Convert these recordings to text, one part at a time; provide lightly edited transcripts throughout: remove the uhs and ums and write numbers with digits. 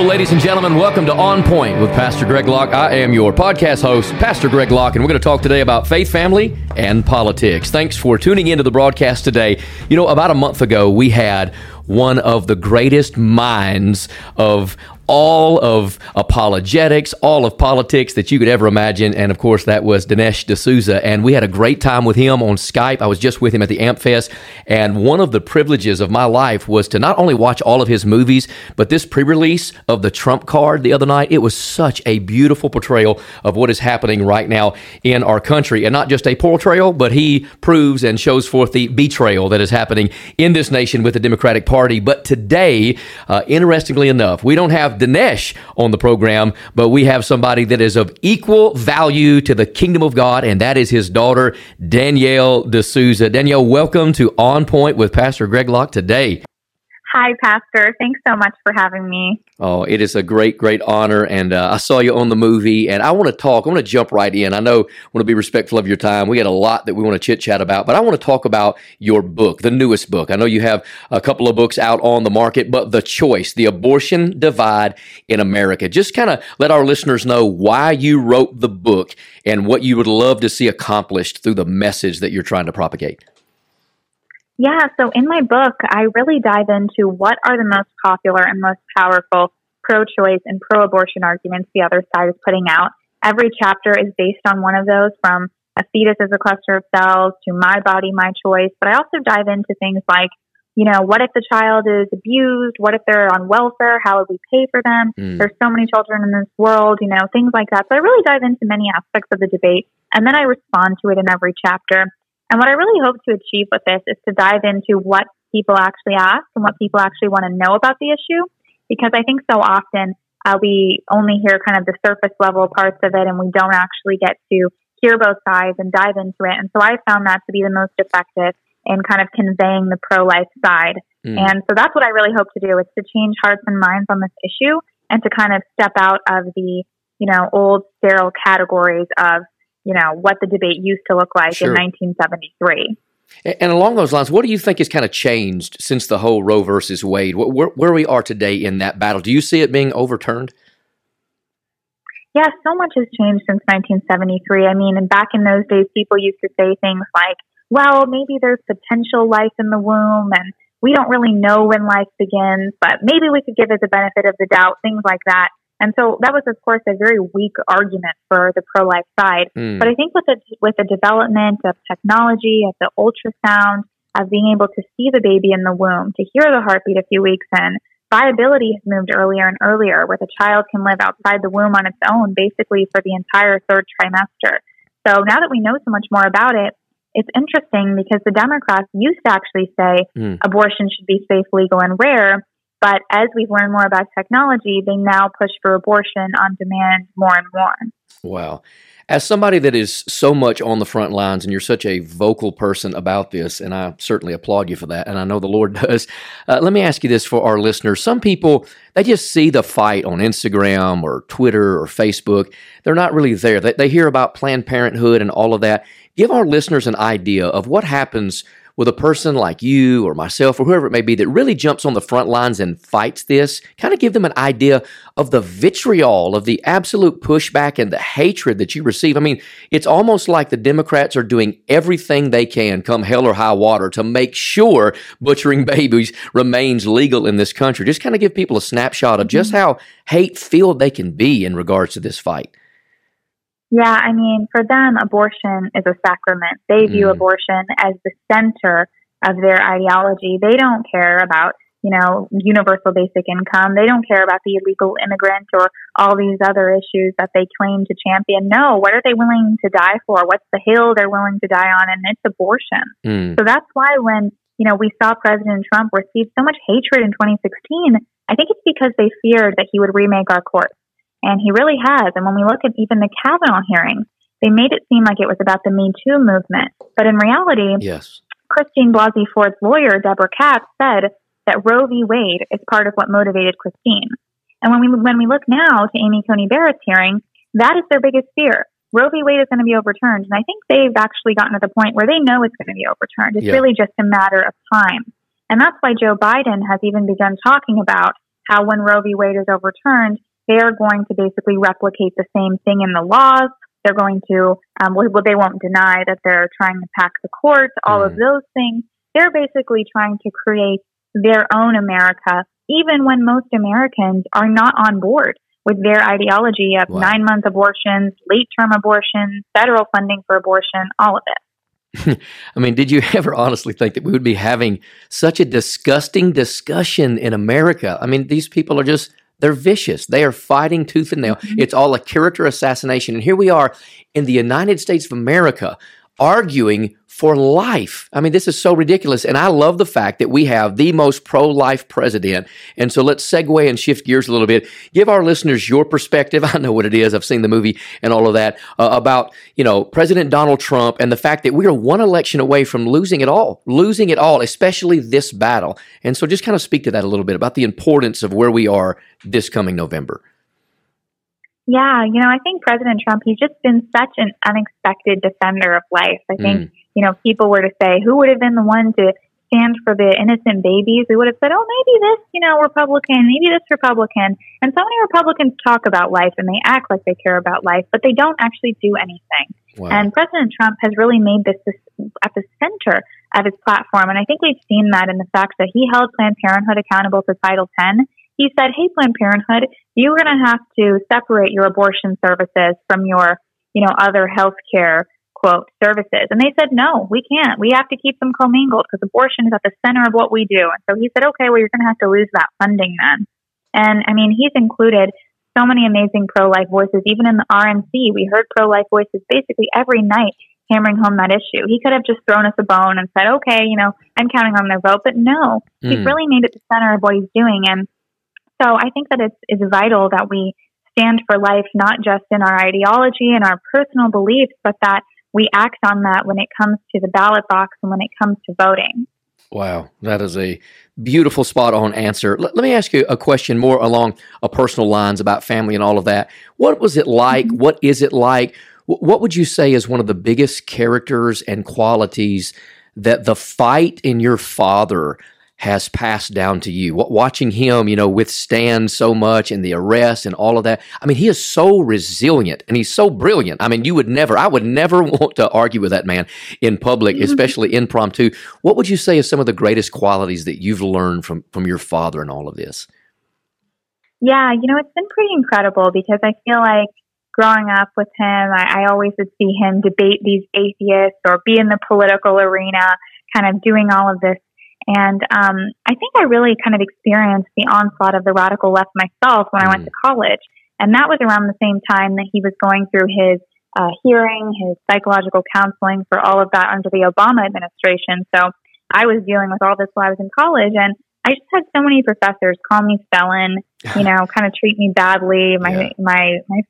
Hello, ladies and gentlemen. Welcome to On Point with Pastor Greg Locke. I am your podcast host, Pastor Greg Locke, and we're going to talk today about faith, family, and politics. Thanks for tuning into the broadcast today. You know, about a month ago, we had one of the greatest minds of all of apologetics, all of politics that you could ever imagine. And of course, that was Dinesh D'Souza. And we had a great time with him on Skype. I was just with him at the AmpFest. And one of the privileges of my life was to not only watch all of his movies, but this pre-release of the Trump Card the other night. It was such a beautiful portrayal of what is happening right now in our country. And not just a portrayal, but he proves and shows forth the betrayal that is happening in this nation with the Democratic Party. But today, interestingly enough, we don't have Dinesh on the program, but we have somebody that is of equal value to the kingdom of God, and that is his daughter, Danielle D'Souza. Danielle, welcome to On Point with Pastor Greg Locke today. Hi, Pastor. Thanks so much for having me. Oh, it is a great, great honor, and I saw you on the movie, and I want to talk. I want to jump right in. I know I want to be respectful of your time. We got a lot that we want to chit-chat about, but I want to talk about your book, the newest book. I know you have a couple of books out on the market, but The Choice, The Abortion Divide in America. Just kind of let our listeners know why you wrote the book and what you would love to see accomplished through the message that you're trying to propagate. Yeah, so in my book, I really dive into what are the most popular and most powerful pro-choice and pro-abortion arguments the other side is putting out. Every chapter is based on one of those, from a fetus as a cluster of cells to my body, my choice. But I also dive into things like, you know, what if the child is abused? What if they're on welfare? How would we pay for them? There's so many children in this world, you know, things like that. So I really dive into many aspects of the debate, and then I respond to it in every chapter. And what I really hope to achieve with this is to dive into what people actually ask and what people actually want to know about the issue, because I think so often we only hear kind of the surface level parts of it, and we don't actually get to hear both sides and dive into it. And so I found that to be the most effective in kind of conveying the pro-life side. And so that's what I really hope to do, is to change hearts and minds on this issue and to kind of step out of the, you know, old sterile categories of, you know, what the debate used to look like in 1973. And along those lines, what do you think has kind of changed since the whole Roe versus Wade, where we are today in that battle? Do you see it being overturned? Yeah, so much has changed since 1973. I mean, and back in those days, people used to say things like, well, maybe there's potential life in the womb, and we don't really know when life begins, but maybe we could give it the benefit of the doubt, things like that. And so that was, of course, a very weak argument for the pro-life side. But I think with the development of technology, of the ultrasound, of being able to see the baby in the womb, to hear the heartbeat a few weeks in, viability has moved earlier and earlier, where the child can live outside the womb on its own, basically for the entire third trimester. So now that we know so much more about it, it's interesting because the Democrats used to actually say abortion should be safe, legal, and rare. But as we've learned more about technology, they now push for abortion on demand more and more. Wow. As somebody that is so much on the front lines, and you're such a vocal person about this, and I certainly applaud you for that, and I know the Lord does, let me ask you this for our listeners. Some people, they just see the fight on Instagram or Twitter or Facebook. They're not really there. They hear about Planned Parenthood and all of that. Give our listeners an idea of what happens with a person like you or myself or whoever it may be that really jumps on the front lines and fights this. Kind of give them an idea of the vitriol, of the absolute pushback and the hatred that you receive. I mean, it's almost like the Democrats are doing everything they can, come hell or high water, to make sure butchering babies remains legal in this country. Just kind of give people a snapshot of just how hate-filled they can be in regards to this fight. Yeah, I mean, for them, abortion is a sacrament. They view abortion as the center of their ideology. They don't care about, you know, universal basic income. They don't care about the illegal immigrant or all these other issues that they claim to champion. No, what are they willing to die for? What's the hill they're willing to die on? And it's abortion. So that's why when, you know, we saw President Trump receive so much hatred in 2016, I think it's because they feared that he would remake our courts. And he really has. And when we look at even the Kavanaugh hearings, they made it seem like it was about the Me Too movement. But in reality, yes, Christine Blasey Ford's lawyer, Deborah Katz, said that Roe v. Wade is part of what motivated Christine. And when we look now to Amy Coney Barrett's hearing, that is their biggest fear. Roe v. Wade is going to be overturned. And I think they've actually gotten to the point where they know it's going to be overturned. It's really just a matter of time. And that's why Joe Biden has even begun talking about how when Roe v. Wade is overturned, they are going to basically replicate the same thing in the laws. They're going to, well, they won't deny that they're trying to pack the courts, all of those things. They're basically trying to create their own America, even when most Americans are not on board with their ideology of 9-month abortions, late-term abortions, federal funding for abortion, all of it. I mean, did you ever honestly think that we would be having such a disgusting discussion in America? I mean, these people are just... they're vicious. They are fighting tooth and nail. It's all a character assassination. And here we are in the United States of America arguing for life. I mean, this is so ridiculous. And I love the fact that we have the most pro-life president. And so let's segue and shift gears a little bit. Give our listeners your perspective. I know what it is. I've seen the movie and all of that about, you know, President Donald Trump and the fact that we are one election away from losing it all, especially this battle. And so just kind of speak to that a little bit about the importance of where we are this coming November. Yeah, you know, I think President Trump, he's just been such an unexpected defender of life. I think, you know, people were to say, who would have been the one to stand for the innocent babies? We would have said, oh, maybe this, you know, Republican, maybe this Republican. And so many Republicans talk about life and they act like they care about life, but they don't actually do anything. Wow. And President Trump has really made this at the center of his platform. And I think we've seen that in the fact that he held Planned Parenthood accountable to Title Ten. He said, hey, Planned Parenthood, you're going to have to separate your abortion services from your, you know, other healthcare, quote, services. And they said, no, we can't. We have to keep them commingled because abortion is at the center of what we do. And so he said, okay, well, you're going to have to lose that funding then. And I mean, he's included so many amazing pro-life voices. Even in the RNC, we heard pro-life voices basically every night hammering home that issue. He could have just thrown us a bone and said, okay, you know, I'm counting on their vote. But no, he's really made it the center of what he's doing. And so I think that it's vital that we stand for life, not just in our ideology and our personal beliefs, but that we act on that when it comes to the ballot box and when it comes to voting. Wow, that is a beautiful spot-on answer. Let me ask you a question more along personal lines about family and all of that. What was it like? What is it like? What would you say is one of the biggest characters and qualities that the fight in your father has passed down to you? Watching him, you know, withstand so much and the arrest and all of that. I mean, he is so resilient and he's so brilliant. I mean, I would never want to argue with that man in public, especially impromptu. What would you say is some of the greatest qualities that you've learned from your father in all of this? Yeah, you know, it's been pretty incredible because I feel like growing up with him, I always would see him debate these atheists or be in the political arena, kind of doing all of this. And I think I really kind of experienced the onslaught of the radical left myself when I went to college. And that was around the same time that he was going through his hearing, his psychological counseling for all of that under the Obama administration. So I was dealing with all this while I was in college. And I just had so many professors call me felon, you know, kind of treat me badly. My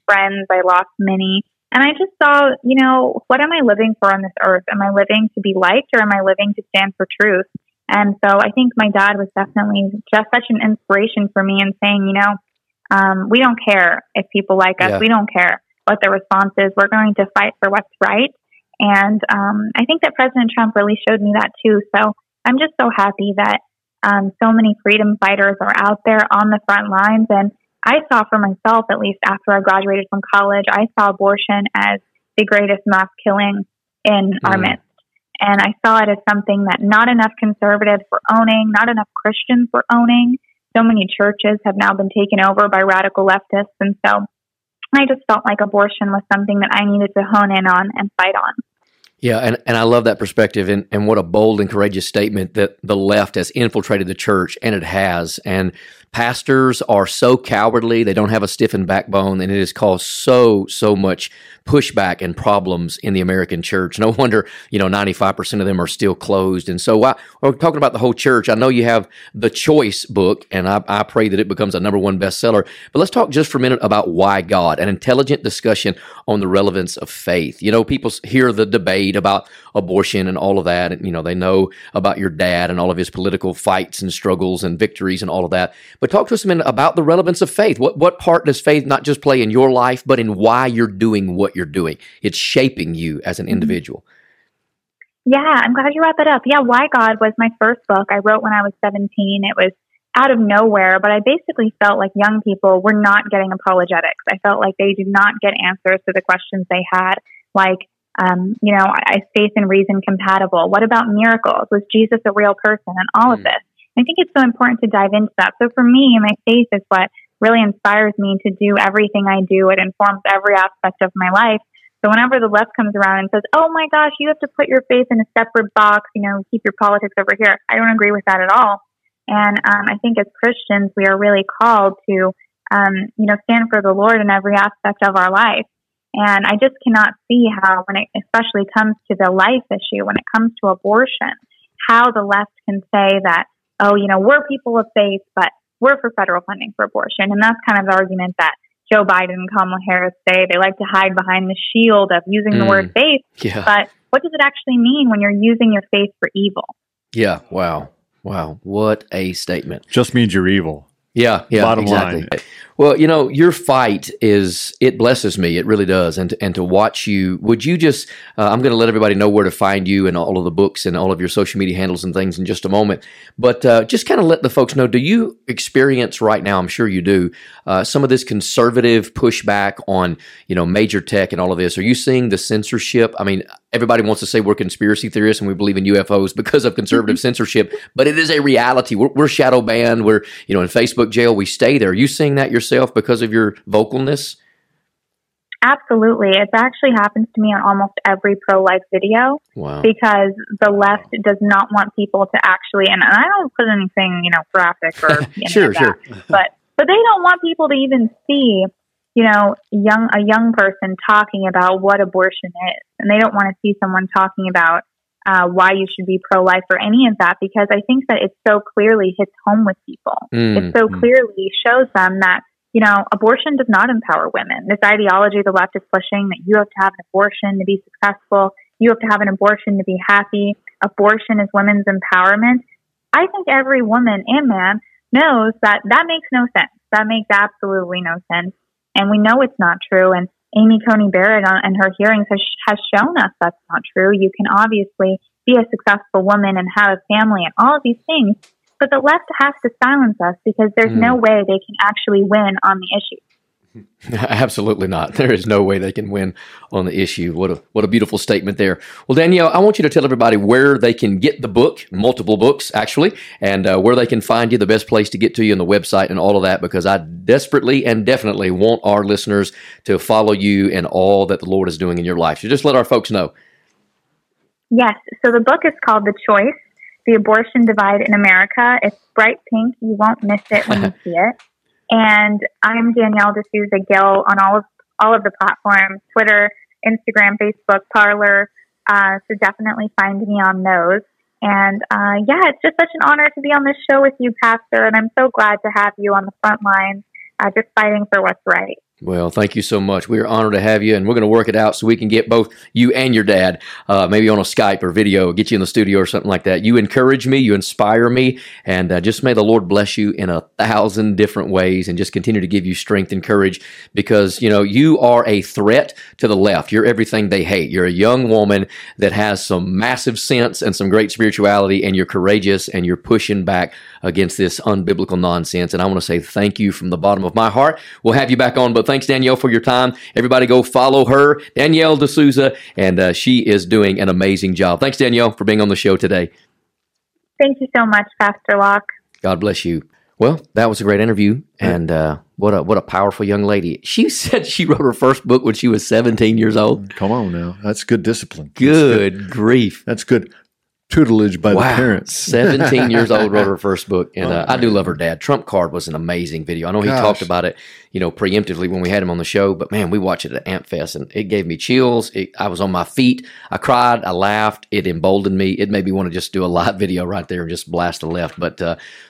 friends, I lost many. And I just saw, you know, what am I living for on this earth? Am I living to be liked or am I living to stand for truth? And so I think my dad was definitely just such an inspiration for me in saying, you know, we don't care if people like us. Yeah. We don't care what the response is. We're going to fight for what's right. And I think that President Trump really showed me that too. So I'm just so happy that so many freedom fighters are out there on the front lines. And I saw for myself, at least after I graduated from college, I saw abortion as the greatest mass killing in our midst. And I saw it as something that not enough conservatives were owning, not enough Christians were owning. So many churches have now been taken over by radical leftists. And so I just felt like abortion was something that I needed to hone in on and fight on. Yeah, and I love that perspective, and what a bold and courageous statement that the left has infiltrated the church, and it has. And pastors are so cowardly, they don't have a stiffened backbone, and it has caused so much pushback and problems in the American church. No wonder, you know, 95% of them are still closed. And so while we're talking about the whole church, I know you have The Choice book, and I pray that it becomes a #1 bestseller. But let's talk just for a minute about Why God, an intelligent discussion on the relevance of faith. You know, people hear the debate about abortion and all of that. And, you know, they know about your dad and all of his political fights and struggles and victories and all of that. But talk to us a minute about the relevance of faith. What part does faith not just play in your life, but in why you're doing what you're doing? It's shaping you as an individual. Yeah, I'm glad you wrap it up. Yeah, Why God was my first book I wrote when I was 17. It was out of nowhere, but I basically felt like young people were not getting apologetics. I felt like they did not get answers to the questions they had, like, is faith and reason compatible? What about miracles? Was Jesus a real person? And all of this. I think it's so important to dive into that. So for me, my faith is what really inspires me to do everything I do. It informs every aspect of my life. So whenever the left comes around and says, oh my gosh, you have to put your faith in a separate box, keep your politics over here, I don't agree with that at all. And I think as Christians, we are really called to, stand for the Lord in every aspect of our life. And I just cannot see how, when it especially comes to the life issue, when it comes to abortion, how the left can say that, we're people of faith, but we're for federal funding for abortion. And that's kind of the argument that Joe Biden and Kamala Harris say. They like to hide behind the shield of using the word faith. Yeah. But what does it actually mean when you're using your faith for evil? Yeah. Wow. What a statement. Just means you're evil. Yeah, bottom exactly. line. Well, your fight it blesses me. It really does. And to watch you, would you just, I'm going to let everybody know where to find you and all of the books and all of your social media handles and things in just a moment. But just kind of let the folks know, do you experience right now, I'm sure you do, some of this conservative pushback on, major tech and all of this? Are you seeing the censorship? I mean, everybody wants to say we're conspiracy theorists and we believe in UFOs because of conservative censorship, but it is a reality. We're shadow banned. We're, in Facebook jail, we stay there. Are you seeing that yourself because of your vocalness? Absolutely. It actually happens to me on almost every pro-life video. Wow. Because the left does not want people to actually, and I don't put anything, graphic or anything sure. But they don't want people to even see, a young person talking about what abortion is. And they don't want to see someone talking about why you should be pro-life or any of that, because I think that it so clearly hits home with people. It so clearly shows them that, abortion does not empower women. This ideology the left is pushing, that you have to have an abortion to be successful, you have to have an abortion to be happy, abortion is women's empowerment. I think every woman and man knows that that makes no sense. That makes absolutely no sense. And we know it's not true. And Amy Coney Barrett and her hearings has shown us that's not true. You can obviously be a successful woman and have a family and all of these things, but the left has to silence us because there's no way they can actually win on the issue. Absolutely not. There is no way they can win on the issue. What a beautiful statement there. Well, Danielle, I want you to tell everybody where they can get the book, multiple books actually, and where they can find you, the best place to get to you, and the website and all of that, because I desperately and definitely want our listeners to follow you and all that the Lord is doing in your life. So just let our folks know. Yes. So the book is called The Choice, The Abortion Divide in America. It's bright pink. You won't miss it when you see it. And I'm Danielle D'Souza Gill on all of the platforms, Twitter, Instagram, Facebook, Parler. So definitely find me on those. And it's just such an honor to be on this show with you, Pastor. And I'm so glad to have you on the front lines, just fighting for what's right. Well, thank you so much. We are honored to have you, and we're going to work it out so we can get both you and your dad, maybe on a Skype or video, get you in the studio or something like that. You encourage me, you inspire me, and just may the Lord bless you in 1,000 different ways and just continue to give you strength and courage because, you are a threat to the left. You're everything they hate. You're a young woman that has some massive sense and some great spirituality, and you're courageous, and you're pushing back against this unbiblical nonsense. And I want to say thank you from the bottom of my heart. We'll have you back on, but thanks, Danielle, for your time. Everybody go follow her, Danielle D'Souza, and she is doing an amazing job. Thanks, Danielle, for being on the show today. Thank you so much, Pastor Locke. God bless you. Well, that was a great interview, and what a powerful young lady. She said she wrote her first book when she was 17 years old. Come on now. That's good discipline. Good grief. That's good tutelage by the parents. 17 years old, wrote her first book. And I do love her dad. Trump Card was an amazing video. I know he talked about it, preemptively when we had him on the show, but man, we watched it at AmpFest and it gave me chills. I was on my feet. I cried. I laughed. It emboldened me. It made me want to just do a live video right there and just blast the left, but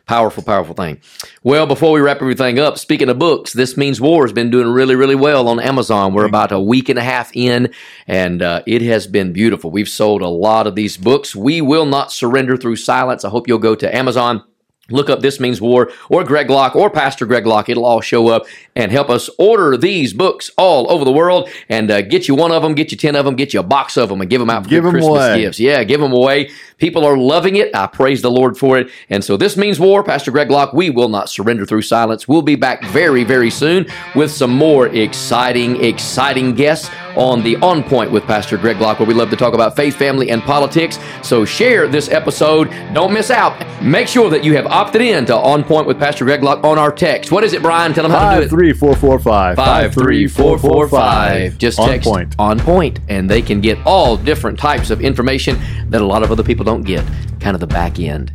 powerful thing. Well, before we wrap everything up, speaking of books, This Means War has been doing really, really well on Amazon. We're about a week and a half in, and it has been beautiful. We've sold a lot of these books. We Will Not Surrender Through Silence. I hope you'll go to Amazon. Look up This Means War or Greg Locke or Pastor Greg Locke. It'll all show up and help us order these books all over the world and get you one of them, get you 10 of them, get you a box of them and give them out for Christmas gifts. Yeah, give them away. People are loving it. I praise the Lord for it. And so This Means War, Pastor Greg Locke, we will not surrender through silence. We'll be back very, very soon with some more exciting, exciting guests on the On Point with Pastor Greg Locke, where we love to talk about faith, family, and politics. So share this episode. Don't miss out. Make sure that you have opted in to On Point with Pastor Greg Locke on our text. What is it, Brian? Tell them how to do it. 53445. 53445. Just text On Point, and they can get all different types of information that a lot of other people don't get. Kind of the back end.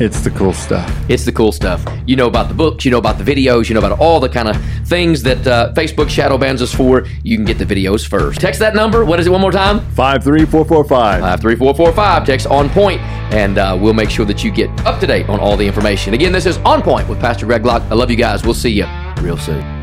It's the cool stuff. It's the cool stuff. You know about the books, you know about the videos, you know about all the kind of things that Facebook shadow bans us for. You can get the videos first. Text that number. What is it one more time? 53445. 53445. Text On Point, and we'll make sure that you get up to date on all the information. Again, this is On Point with Pastor Greg Locke. I love you guys. We'll see you real soon.